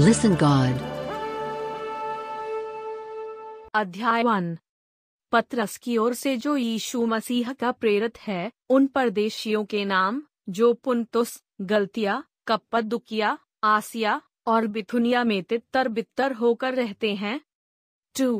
Listen God. अध्याय 1। पतरस की ओर से जो यीशु मसीह का प्रेरित है, उन परदेशियों के नाम जो पुंतुस, गलतिया, कप्पदुकिया, आसिया और बिथुनिया में तितर बितर होकर रहते हैं। 2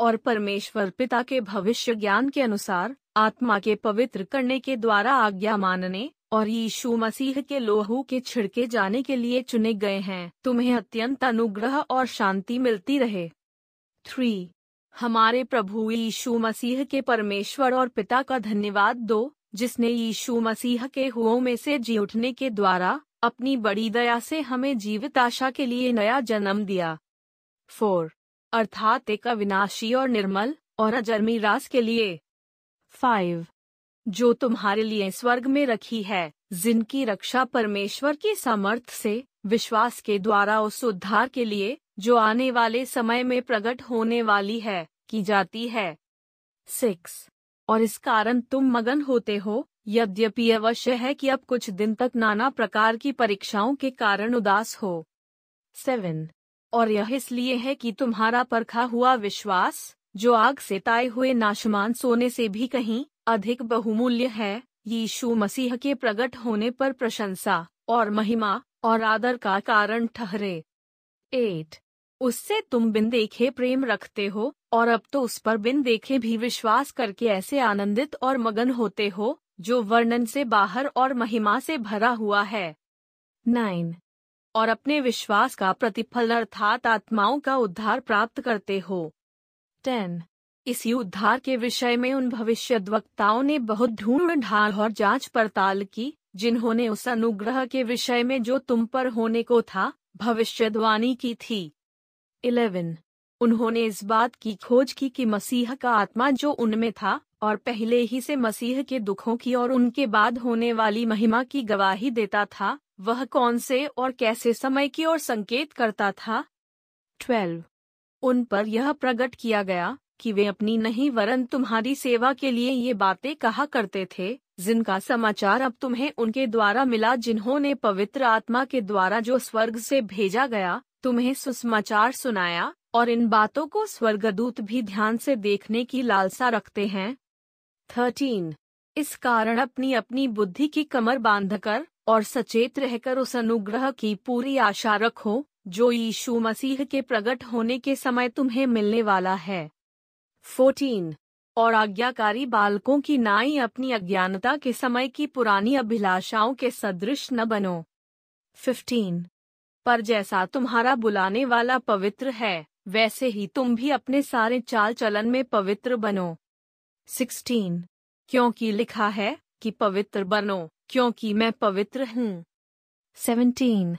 और परमेश्वर पिता के भविष्य ज्ञान के अनुसार आत्मा के पवित्र करने के द्वारा आज्ञा मानने और यीशु मसीह के लोहू के छिड़के जाने के लिए चुने गए हैं। तुम्हें अत्यंत अनुग्रह और शांति मिलती रहे। 3 हमारे प्रभु यीशु मसीह के परमेश्वर और पिता का धन्यवाद दो, जिसने यीशु मसीह के हुओं में से जी उठने के द्वारा अपनी बड़ी दया से हमें जीवित आशा के लिए नया जन्म दिया। 4 अर्थात एक अविनाशी और निर्मल और अजन्मी रास के लिए। 5 जो तुम्हारे लिए स्वर्ग में रखी है, जिनकी रक्षा परमेश्वर की सामर्थ से विश्वास के द्वारा उस उद्धार के लिए जो आने वाले समय में प्रकट होने वाली है की जाती है। 6 और इस कारण तुम मगन होते हो, यद्यपि अवश्य है कि अब कुछ दिन तक नाना प्रकार की परीक्षाओं के कारण उदास हो। 7 और यह इसलिए है कि तुम्हारा परखा हुआ विश्वास, जो आग से ताए हुए नाशमान सोने से भी कहीं अधिक बहुमूल्य है, यीशु मसीह के प्रकट होने पर प्रशंसा और महिमा और आदर का कारण ठहरे। 8 उससे तुम बिन देखे प्रेम रखते हो, और अब तो उस पर बिन देखे भी विश्वास करके ऐसे आनंदित और मगन होते हो, जो वर्णन से बाहर और महिमा से भरा हुआ है। 9 और अपने विश्वास का प्रतिफल अर्थात आत्माओं का उद्धार प्राप्त करते हो। 10 इसी उद्धार के विषय में उन भविष्यद्वक्ताओं ने बहुत ढूंढ-ढाल और जांच पड़ताल की, जिन्होंने उस अनुग्रह के विषय में जो तुम पर होने को था, भविष्यवाणी की थी। 11 उन्होंने इस बात की खोज की कि मसीह का आत्मा जो उनमें था और पहले ही से मसीह के दुखों की और उनके बाद होने वाली महिमा की गवाही देता था, वह कौन से और कैसे समय की ओर संकेत करता था। 12 उन पर यह प्रकट किया गया कि वे अपनी नहीं वरन तुम्हारी सेवा के लिए ये बातें कहा करते थे, जिनका समाचार अब तुम्हें उनके द्वारा मिला जिन्होंने पवित्र आत्मा के द्वारा जो स्वर्ग से भेजा गया तुम्हें सुसमाचार सुनाया, और इन बातों को स्वर्गदूत भी ध्यान से देखने की लालसा रखते हैं। 13 इस कारण अपनी अपनी बुद्धि की कमर बांधकर और सचेत रहकर उस अनुग्रह की पूरी आशा रखो, जो यीशु मसीह के प्रकट होने के समय तुम्हें मिलने वाला है। 14 और आज्ञाकारी बालकों की नाई अपनी अज्ञानता के समय की पुरानी अभिलाषाओं के सदृश न बनो। 15 पर जैसा तुम्हारा बुलाने वाला पवित्र है, वैसे ही तुम भी अपने सारे चाल चलन में पवित्र बनो। 16 क्योंकि लिखा है कि पवित्र बनो, क्योंकि मैं पवित्र हूँ। 17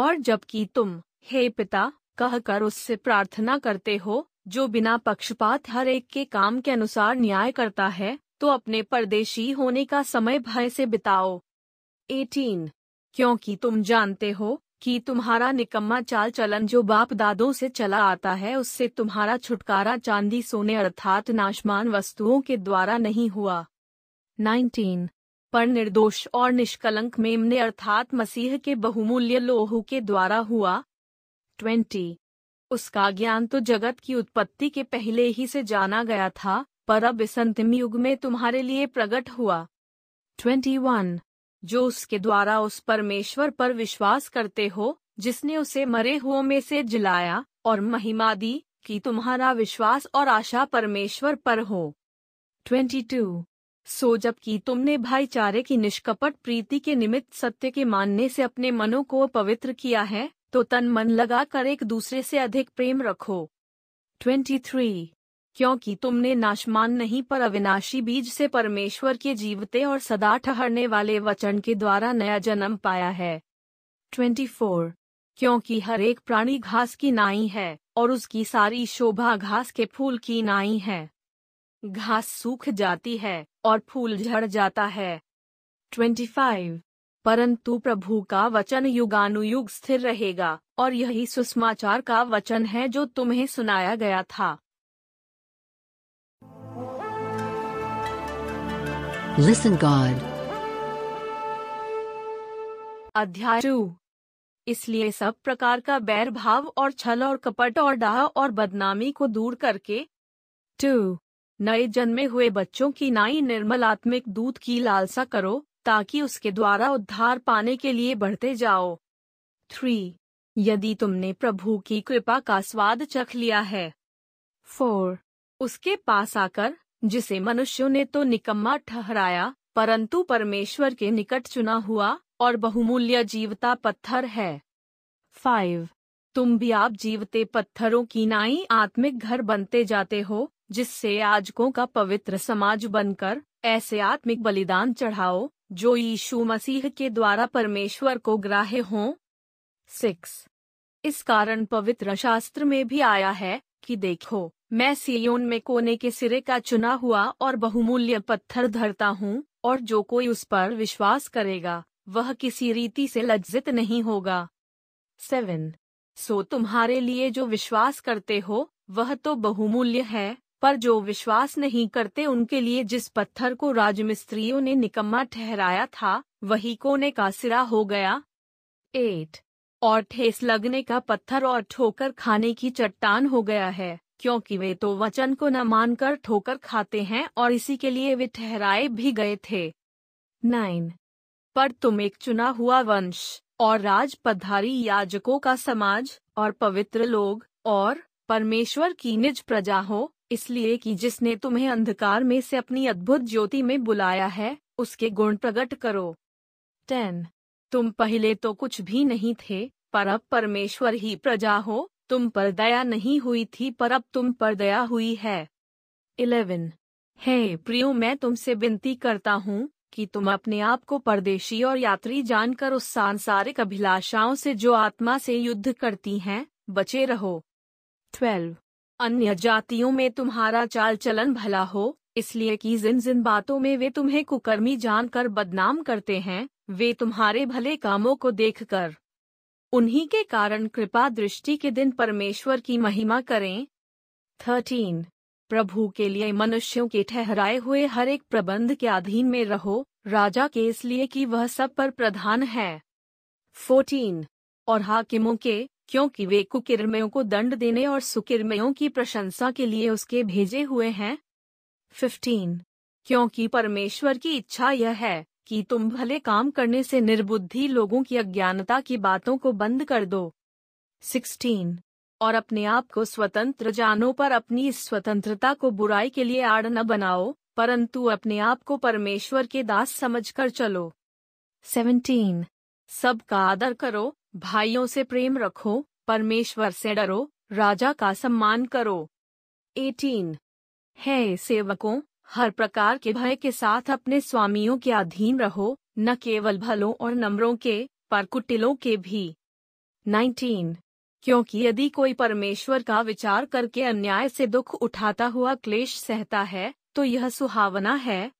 और जबकि तुम हे पिता कहकर उससे प्रार्थना करते हो, जो बिना पक्षपात हर एक के काम के अनुसार न्याय करता है, तो अपने परदेशी होने का समय भय से बिताओ। 18 क्योंकि तुम जानते हो कि तुम्हारा निकम्मा चाल चलन जो बाप दादों से चला आता है, उससे तुम्हारा छुटकारा चांदी सोने अर्थात नाशमान वस्तुओं के द्वारा नहीं हुआ। 19 पर निर्दोष और निष्कलंक मेमने अर्थात मसीह के बहुमूल्य लोहू के द्वारा हुआ। 20 उसका ज्ञान तो जगत की उत्पत्ति के पहले ही से जाना गया था, पर अब इस अंतिम युग में तुम्हारे लिए प्रकट हुआ। 21 जो उसके द्वारा उस परमेश्वर पर विश्वास करते हो, जिसने उसे मरे हुओं में से जिलाया और महिमा दी, कि तुम्हारा विश्वास और आशा परमेश्वर पर हो। 22 सो जबकि तुमने भाईचारे की निष्कपट प्रीति के निमित्त सत्य के मानने से अपने मनों को पवित्र किया है, तो तन मन लगा कर एक दूसरे से अधिक प्रेम रखो। 23 क्योंकि तुमने नाशमान नहीं पर अविनाशी बीज से परमेश्वर के जीवते और सदा ठहरने वाले वचन के द्वारा नया जन्म पाया है। 24 क्योंकि हर एक प्राणी घास की नाई है, और उसकी सारी शोभा घास के फूल की नाई है। घास सूख जाती है और फूल झड़ जाता है। 25 परंतु प्रभु का वचन युगानुयुग स्थिर रहेगा, और यही सुसमाचार का वचन है जो तुम्हें सुनाया गया था। Listen God। अध्याय 2 इसलिए सब प्रकार का बैर भाव और छल और कपट और डाह और बदनामी को दूर करके 2. नए जन्मे हुए बच्चों की नाई निर्मल आत्मिक दूध की लालसा करो ताकि उसके द्वारा उद्धार पाने के लिए बढ़ते जाओ. 3. यदि तुमने प्रभु की कृपा का स्वाद चख लिया है. 4. उसके पास आकर जिसे मनुष्यों ने तो निकम्मा ठहराया परंतु परमेश्वर के निकट चुना हुआ और बहुमूल्य जीवता पत्थर है. 5. तुम भी आप जीवते पत्थरों की नाई आत्मिक घर बनते जाते हो जिससे याजकों का पवित्र समाज बनकर ऐसे आत्मिक बलिदान चढ़ाओ जो यीशु मसीह के द्वारा परमेश्वर को ग्राह्य हों. 6. इस कारण पवित्र शास्त्र में भी आया है कि देखो मैं सियोन में कोने के सिरे का चुना हुआ और बहुमूल्य पत्थर धरता हूँ और जो कोई उस पर विश्वास करेगा वह किसी रीति से लज्जित नहीं होगा. 7. सो तुम्हारे लिए जो विश्वास करते हो वह तो बहुमूल्य है पर जो विश्वास नहीं करते उनके लिए जिस पत्थर को राजमिस्त्रियों ने निकम्मा ठहराया था वही कोने का सिरा हो गया. 8. और ठेस लगने का पत्थर और ठोकर खाने की चट्टान हो गया है क्योंकि वे तो वचन को न मानकर ठोकर खाते हैं और इसी के लिए वे ठहराए भी गए थे. 9. पर तुम एक चुना हुआ वंश और राज पधारी याजकों का समाज और पवित्र लोग और परमेश्वर की निज प्रजा हो इसलिए कि जिसने तुम्हें अंधकार में से अपनी अद्भुत ज्योति में बुलाया है उसके गुण प्रकट करो. 10. तुम पहले तो कुछ भी नहीं थे पर अब परमेश्वर ही प्रजा हो. तुम पर दया नहीं हुई थी पर अब तुम पर दया हुई है. 11. हे प्रियो मैं तुमसे विनती करता हूँ कि तुम अपने आप को परदेशी और यात्री जानकर उस सांसारिक अभिलाषाओं से जो आत्मा से युद्ध करती हैं बचे रहो. 12. अन्य जातियों में तुम्हारा चाल चलन भला हो इसलिए कि जिन जिन बातों में वे तुम्हें कुकर्मी जानकर बदनाम करते हैं वे तुम्हारे भले कामों को देखकर उन्हीं के कारण कृपा दृष्टि के दिन परमेश्वर की महिमा करें. 13. प्रभु के लिए मनुष्यों के ठहराए हुए हर एक प्रबंध के अधीन में रहो राजा के इसलिए कि वह सब पर प्रधान है. 14. और हाकिमों के क्योंकि वे कुकर्मियों को दंड देने और सुकर्मियों की प्रशंसा के लिए उसके भेजे हुए हैं. 15. क्योंकि परमेश्वर की इच्छा यह है कि तुम भले काम करने से निर्बुद्धि लोगों की अज्ञानता की बातों को बंद कर दो. 16. और अपने आप को स्वतंत्र जानो पर अपनी इस स्वतंत्रता को बुराई के लिए आड़ न बनाओ परंतु अपने आप को परमेश्वर के दास समझकर चलो. 17. सबका आदर करो, भाइयों से प्रेम रखो, परमेश्वर से डरो, राजा का सम्मान करो. 18. हे सेवकों, हर प्रकार के भय के साथ अपने स्वामियों के अधीन रहो, न केवल भलों और नम्रों के पर कुटिलों के भी. 19. क्योंकि यदि कोई परमेश्वर का विचार करके अन्याय से दुख उठाता हुआ क्लेश सहता है तो यह सुहावना है.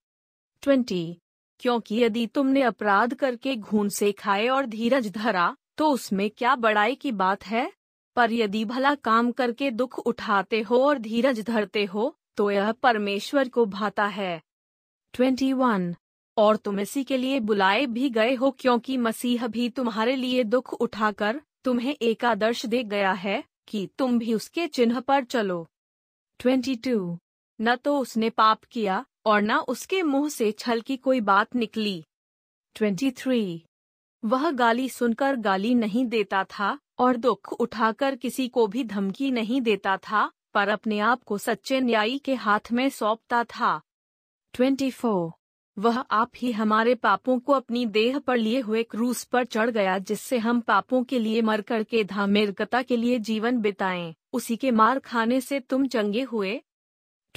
20. क्योंकि यदि तुमने अपराध करके घून से खाए और धीरज धरा तो उसमें क्या बड़ाई की बात है. पर यदि भला काम करके दुख उठाते हो और धीरज धरते हो तो यह परमेश्वर को भाता है. 21. और तुम इसी के लिए बुलाए भी गए हो क्योंकि मसीह भी तुम्हारे लिए दुख उठाकर तुम्हें एक आदर्श दे गया है कि तुम भी उसके चिन्ह पर चलो. 22. न तो उसने पाप किया और न उसके मुंह से छल की कोई बात निकली. 23. वह गाली सुनकर गाली नहीं देता था और दुख उठाकर किसी को भी धमकी नहीं देता था पर अपने आप को सच्चे न्यायी के हाथ में सौंपता था. 24. वह आप ही हमारे पापों को अपनी देह पर लिए हुए क्रूस पर चढ़ गया जिससे हम पापों के लिए मर करके धार्मिकता के लिए जीवन बिताएं. उसी के मार खाने से तुम चंगे हुए.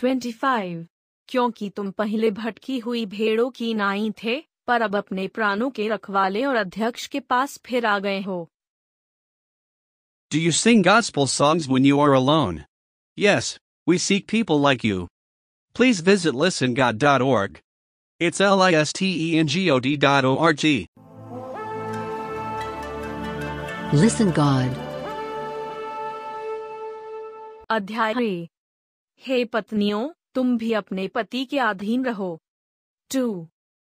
25. क्योंकि तुम पहले भटकी हुई भेड़ों की नाई थे पर अब अपने प्राणों के रखवाले और अध्यक्ष के पास फिर आ गए हो. Do you sing gospel songs when you are alone? Yes, we seek people like you. Please visit listengod.org. It's listengod.org. Listen God. अध्याय. हे पत्नियों, तुम भी अपने पति के अधीन रहो. 2.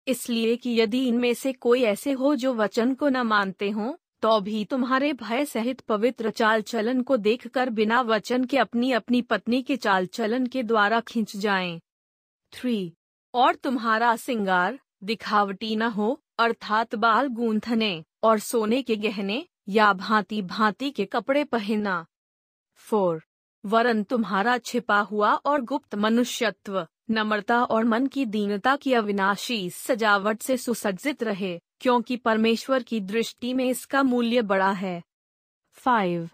इसलिए कि यदि इनमें से कोई ऐसे हो जो वचन को न मानते हों तो भी तुम्हारे भय सहित पवित्र चाल चलन को देखकर बिना वचन के अपनी अपनी पत्नी के चाल चलन के द्वारा खींच जाएं। 3. और तुम्हारा सिंगार दिखावटी न हो, अर्थात बाल गूंथने और सोने के गहने या भांति भांति के कपड़े पहनना। 4. वरन तुम्हारा छिपा हुआ और गुप्त मनुष्यत्व, नम्रता और मन की दीनता की अविनाशी सजावट से सुसज्जित रहे, क्योंकि परमेश्वर की दृष्टि में इसका मूल्य बड़ा है। 5.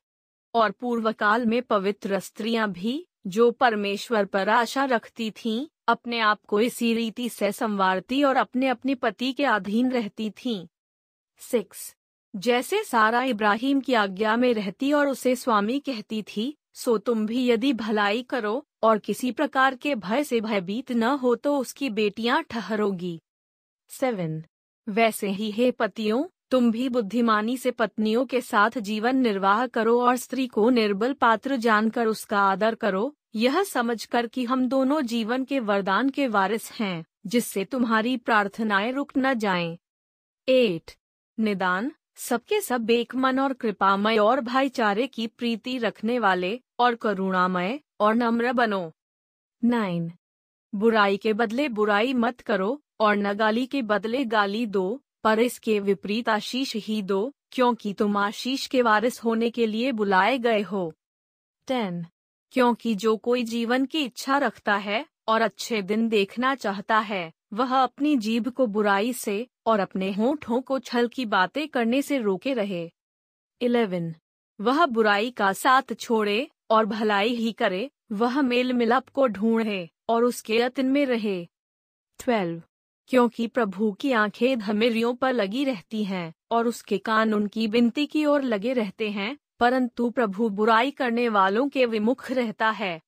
और पूर्वकाल में पवित्र स्त्रियां भी, जो परमेश्वर पर आशा रखती थीं, अपने आप को इसी रीति से संवारती और अपने अपने पति के अधीन रहती थीं। 6. जैसे सारा इब्राहिम की आज्ञा में रहती और उसे स्वामी कहती थी, सो तुम भी यदि भलाई करो और किसी प्रकार के भय से भयभीत न हो तो उसकी बेटियां ठहरोगी। 7. वैसे ही हे पतियों, तुम भी बुद्धिमानी से पत्नियों के साथ जीवन निर्वाह करो और स्त्री को निर्बल पात्र जानकर उसका आदर करो, यह समझकर कि हम दोनों जीवन के वरदान के वारिस हैं, जिससे तुम्हारी प्रार्थनाएं रुक न जाएं। 8. निदान, सबके सब एक मन और कृपामय और भाईचारे की प्रीति रखने वाले और करुणामय और नम्र बनो। 9. बुराई के बदले बुराई मत करो और न गाली के बदले गाली दो, पर इसके विपरीत आशीष ही दो, क्योंकि तुम आशीष के वारिस होने के लिए बुलाए गए हो। 10. क्योंकि जो कोई जीवन की इच्छा रखता है और अच्छे दिन देखना चाहता है, वह अपनी जीभ को बुराई से और अपने होठों को छल की बातें करने से रोके रहे। 11. वह बुराई का साथ छोड़े और भलाई ही करे, वह मेल मिलाप को ढूंढे और उसके यत्न में रहे। 12. क्योंकि प्रभु की आंखें धर्मियों पर लगी रहती हैं और उसके कान उनकी विनती की ओर लगे रहते हैं, परंतु प्रभु बुराई करने वालों के विमुख रहता है।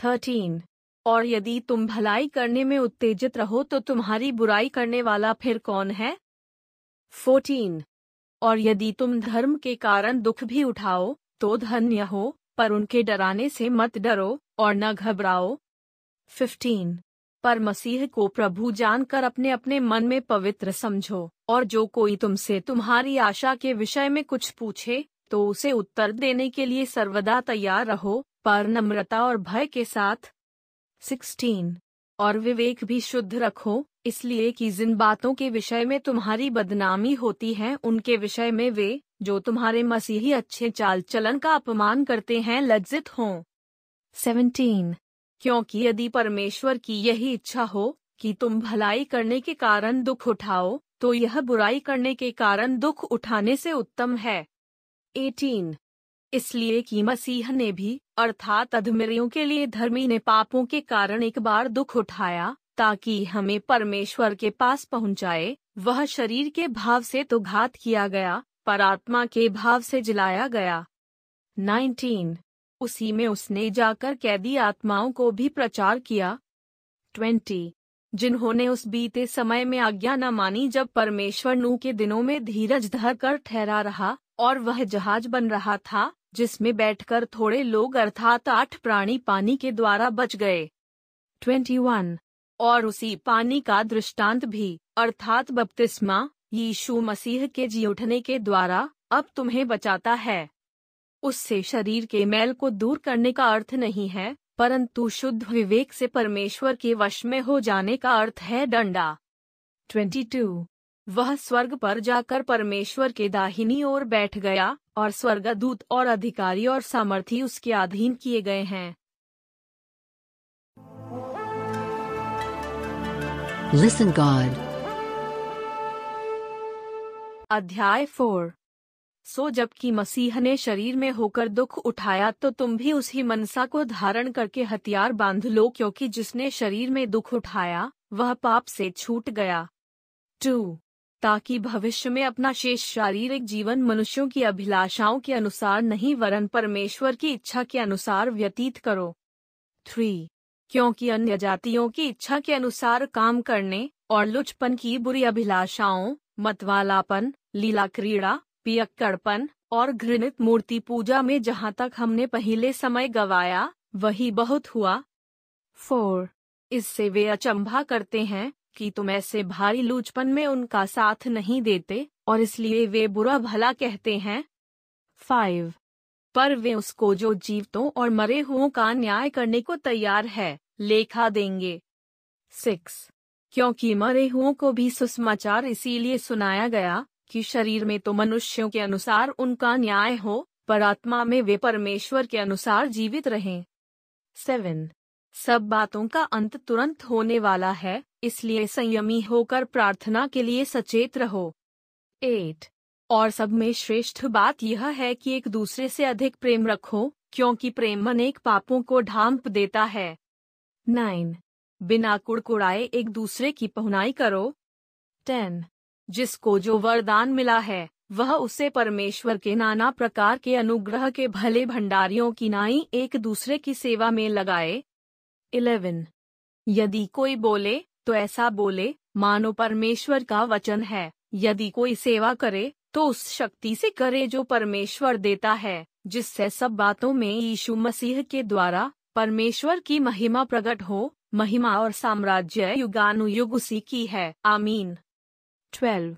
13. और यदि तुम भलाई करने में उत्तेजित रहो तो तुम्हारी बुराई करने वाला फिर कौन है? 14. और यदि तुम धर्म के कारण दुख भी उठाओ तो धन्य हो, पर उनके डराने से मत डरो और न घबराओ। 15. पर मसीह को प्रभु जानकर अपने अपने मन में पवित्र समझो, और जो कोई तुमसे तुम्हारी आशा के विषय में कुछ पूछे तो उसे उत्तर देने के लिए सर्वदा तैयार रहो, पर नम्रता और भय के साथ। 16. और विवेक भी शुद्ध रखो, इसलिए कि जिन बातों के विषय में तुम्हारी बदनामी होती है उनके विषय में वे, जो तुम्हारे मसीही अच्छे चाल चलन का अपमान करते हैं, लज्जित हों। 17. क्योंकि यदि परमेश्वर की यही इच्छा हो कि तुम भलाई करने के कारण दुख उठाओ, तो यह बुराई करने के कारण दुख उठाने से उत्तम है। 18. इसलिए कि मसीह ने भी, अर्थात अधर्मियों के लिए धर्मी ने पापों के कारण एक बार दुख उठाया, ताकि हमें परमेश्वर के पास पहुंचाए। वह शरीर के भाव से तो घात किया गया, पर आत्मा के भाव से जलाया गया। 19. उसी में उसने जाकर कैदी आत्माओं को भी प्रचार किया। 20. जिन्होंने उस बीते समय में आज्ञा न मानी, जब परमेश्वर नूह के दिनों में धीरज धर कर ठहरा रहा और वह जहाज बन रहा था, जिसमें बैठकर थोड़े लोग अर्थात 8 प्राणी पानी के द्वारा बच गए। 21. और उसी पानी का दृष्टांत भी, अर्थात बपतिस्मा, यीशु मसीह के जी उठने के द्वारा अब तुम्हें बचाता है। उससे शरीर के मैल को दूर करने का अर्थ नहीं है, परंतु शुद्ध विवेक से परमेश्वर के वश में हो जाने का अर्थ है डंडा। 22. वह स्वर्ग पर जाकर परमेश्वर के दाहिनी ओर बैठ गया, और स्वर्गदूत और अधिकारी और सामर्थी उसके अधीन किए गए हैं। Listen God. अध्याय 4. सो जबकि मसीह ने शरीर में होकर दुख उठाया, तो तुम भी उसी मनसा को धारण करके हथियार बांध लो, क्योंकि जिसने शरीर में दुख उठाया वह पाप से छूट गया। 2. ताकि भविष्य में अपना शेष शारीरिक जीवन मनुष्यों की अभिलाषाओं के अनुसार नहीं, वरन परमेश्वर की इच्छा के अनुसार व्यतीत करो। 3. क्योंकि अन्य जातियों की इच्छा के अनुसार काम करने और लुचपन की बुरी अभिलाषाओं, मतवालापन, लीला क्रीड़ा, पियक्कड़पन और घृणित मूर्ति पूजा में जहाँ तक हमने पहले समय गवाया वही बहुत हुआ। 4. इससे वे अचंभा करते हैं कि तुम ऐसे भारी लूचपन में उनका साथ नहीं देते और इसलिए वे बुरा भला कहते हैं। 5 पर वे उसको जो जीवितों और मरे हुओं का न्याय करने को तैयार है लेखा देंगे। 6 क्योंकि मरे हुओं को भी सुसमाचार इसीलिए सुनाया गया कि शरीर में तो मनुष्यों के अनुसार उनका न्याय हो पर आत्मा में वे परमेश्वर के अनुसार जीवित रहें। 7 सब बातों का अंत तुरंत होने वाला है इसलिए संयमी होकर प्रार्थना के लिए सचेत रहो। 8 और सब में श्रेष्ठ बात यह है कि एक दूसरे से अधिक प्रेम रखो क्योंकि प्रेम अनेक पापों को ढांप देता है। 9 बिना कुड़कुड़ाए एक दूसरे की पहुनाई करो। 10 जिसको जो वरदान मिला है वह उसे परमेश्वर के नाना प्रकार के अनुग्रह के भले भंडारियों की नाई एक दूसरे की सेवा में लगाए। 11 यदि कोई बोले तो ऐसा बोले मानो परमेश्वर का वचन है, यदि कोई सेवा करे तो उस शक्ति से करे जो परमेश्वर देता है, जिससे सब बातों में यीशु मसीह के द्वारा परमेश्वर की महिमा प्रकट हो। महिमा और साम्राज्य युगानुयुग उसी की है। आमीन। 12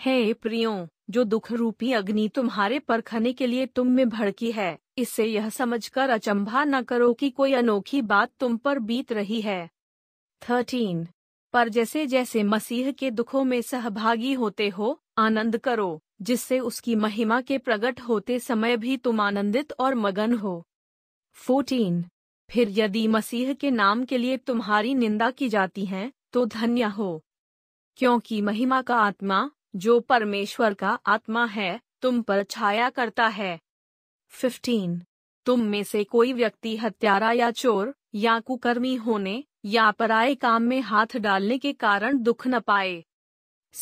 हे प्रियों, जो दुख रूपी अग्नि तुम्हारे परखने के लिए तुम में भड़की है, इससे यह समझकर अचंभा न करो कि कोई अनोखी बात तुम पर बीत रही है। 13 पर जैसे जैसे मसीह के दुखों में सहभागी होते हो आनंद करो, जिससे उसकी महिमा के प्रकट होते समय भी तुम आनंदित और मगन हो। 14 फिर यदि मसीह के नाम के लिए तुम्हारी निंदा की जाती है तो धन्य हो, क्योंकि महिमा का आत्मा जो परमेश्वर का आत्मा है तुम पर छाया करता है। 15 तुम में से कोई व्यक्ति हत्यारा या चोर या कुकर्मी होने या पराये काम में हाथ डालने के कारण दुख न पाए।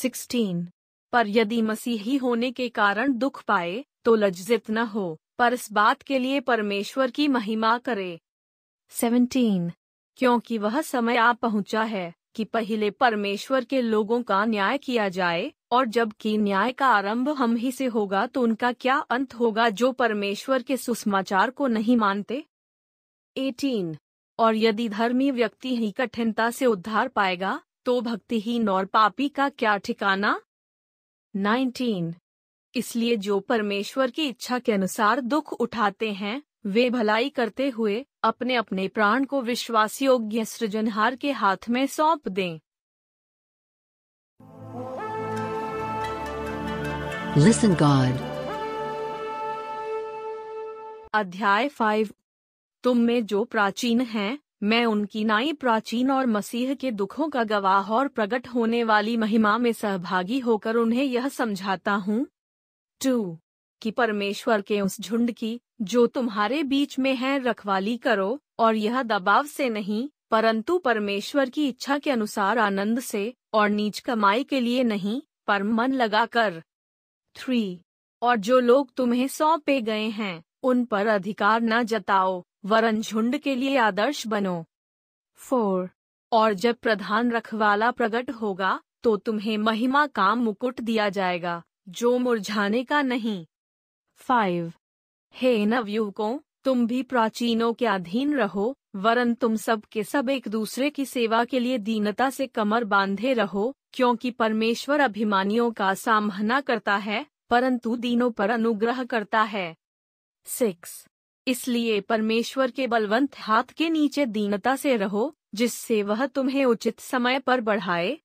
16 पर यदि मसीही होने के कारण दुख पाए तो लज्जित न हो, पर इस बात के लिए परमेश्वर की महिमा करे। 17 क्योंकि वह समय आ पहुंचा है कि पहले परमेश्वर के लोगों का न्याय किया जाए, और जबकि न्याय का आरंभ हम ही से होगा तो उनका क्या अंत होगा जो परमेश्वर के सुसमाचार को नहीं मानते। 18 और यदि धर्मी व्यक्ति ही कठिनता से उद्धार पाएगा तो भक्तिहीन और पापी का क्या ठिकाना। 19 इसलिए जो परमेश्वर की इच्छा के अनुसार दुख उठाते हैं वे भलाई करते हुए अपने अपने प्राण को विश्वास योग्य सृजनहार के हाथ में सौंप दें। Listen God। अध्याय 5 तुम में जो प्राचीन हैं, मैं उनकी नाई प्राचीन और मसीह के दुखों का गवाह और प्रकट होने वाली महिमा में सहभागी होकर उन्हें यह समझाता हूँ 2 कि परमेश्वर के उस झुंड की जो तुम्हारे बीच में है रखवाली करो, और यह दबाव से नहीं परंतु परमेश्वर की इच्छा के अनुसार आनंद से और नीच कमाई के लिए नहीं पर मन लगाकर। 3 और जो लोग तुम्हें सौंपे गए हैं उन पर अधिकार न जताओ वरन झुंड के लिए आदर्श बनो। 4 और जब प्रधान रखवाला प्रकट होगा तो तुम्हें महिमा का मुकुट दिया जाएगा जो मुरझाने का नहीं। 5 हे नवयुवकों, तुम भी प्राचीनों के अधीन रहो वरन तुम सब के सब एक दूसरे की सेवा के लिए दीनता से कमर बांधे रहो, क्योंकि परमेश्वर अभिमानियों का सामना करता है परंतु दीनों पर अनुग्रह करता है। 6 इसलिए परमेश्वर के बलवंत हाथ के नीचे दीनता से रहो जिससे वह तुम्हें उचित समय पर बढ़ाए।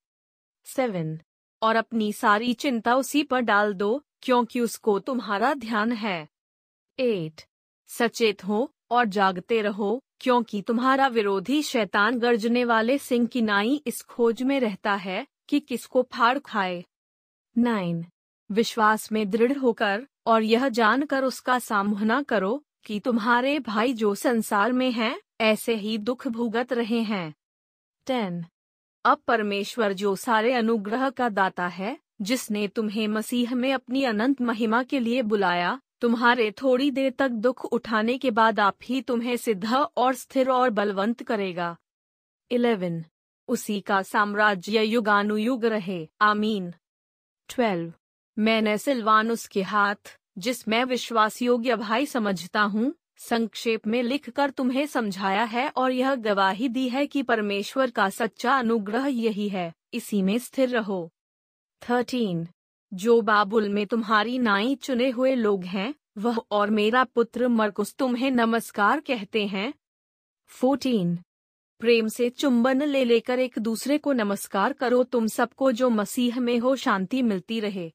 7 और अपनी सारी चिंता उसी पर डाल दो क्योंकि उसको तुम्हारा ध्यान है। 8 सचेत हो और जागते रहो क्योंकि तुम्हारा विरोधी शैतान गर्जने वाले सिंह की नाई इस खोज में रहता है कि किसको फाड़ खाए। 9 विश्वास में दृढ़ होकर और यह जानकर उसका सामना करो कि तुम्हारे भाई जो संसार में हैं, ऐसे ही दुख भुगत रहे हैं। 10 अब परमेश्वर जो सारे अनुग्रह का दाता है, जिसने तुम्हें मसीह में अपनी अनंत महिमा के लिए बुलाया, तुम्हारे थोड़ी देर तक दुख उठाने के बाद आप ही तुम्हें सिद्ध और स्थिर और बलवंत करेगा। 11 उसी का साम्राज्य युगानुयुग रहे। आमीन। 12 मैंने सिलवानुस के हाथ, जिसमें विश्वास योग्य भाई समझता हूँ, संक्षेप में लिखकर तुम्हें समझाया है और यह गवाही दी है कि परमेश्वर का सच्चा अनुग्रह यही है, इसी में स्थिर रहो। 13 जो बाबुल में तुम्हारी नाई चुने हुए लोग हैं, वह और मेरा पुत्र मरकुस तुम्हें नमस्कार कहते हैं। 14 प्रेम से चुंबन ले लेकर एक दूसरे को नमस्कार करो। तुम सबको जो मसीह में हो शांति मिलती रहे।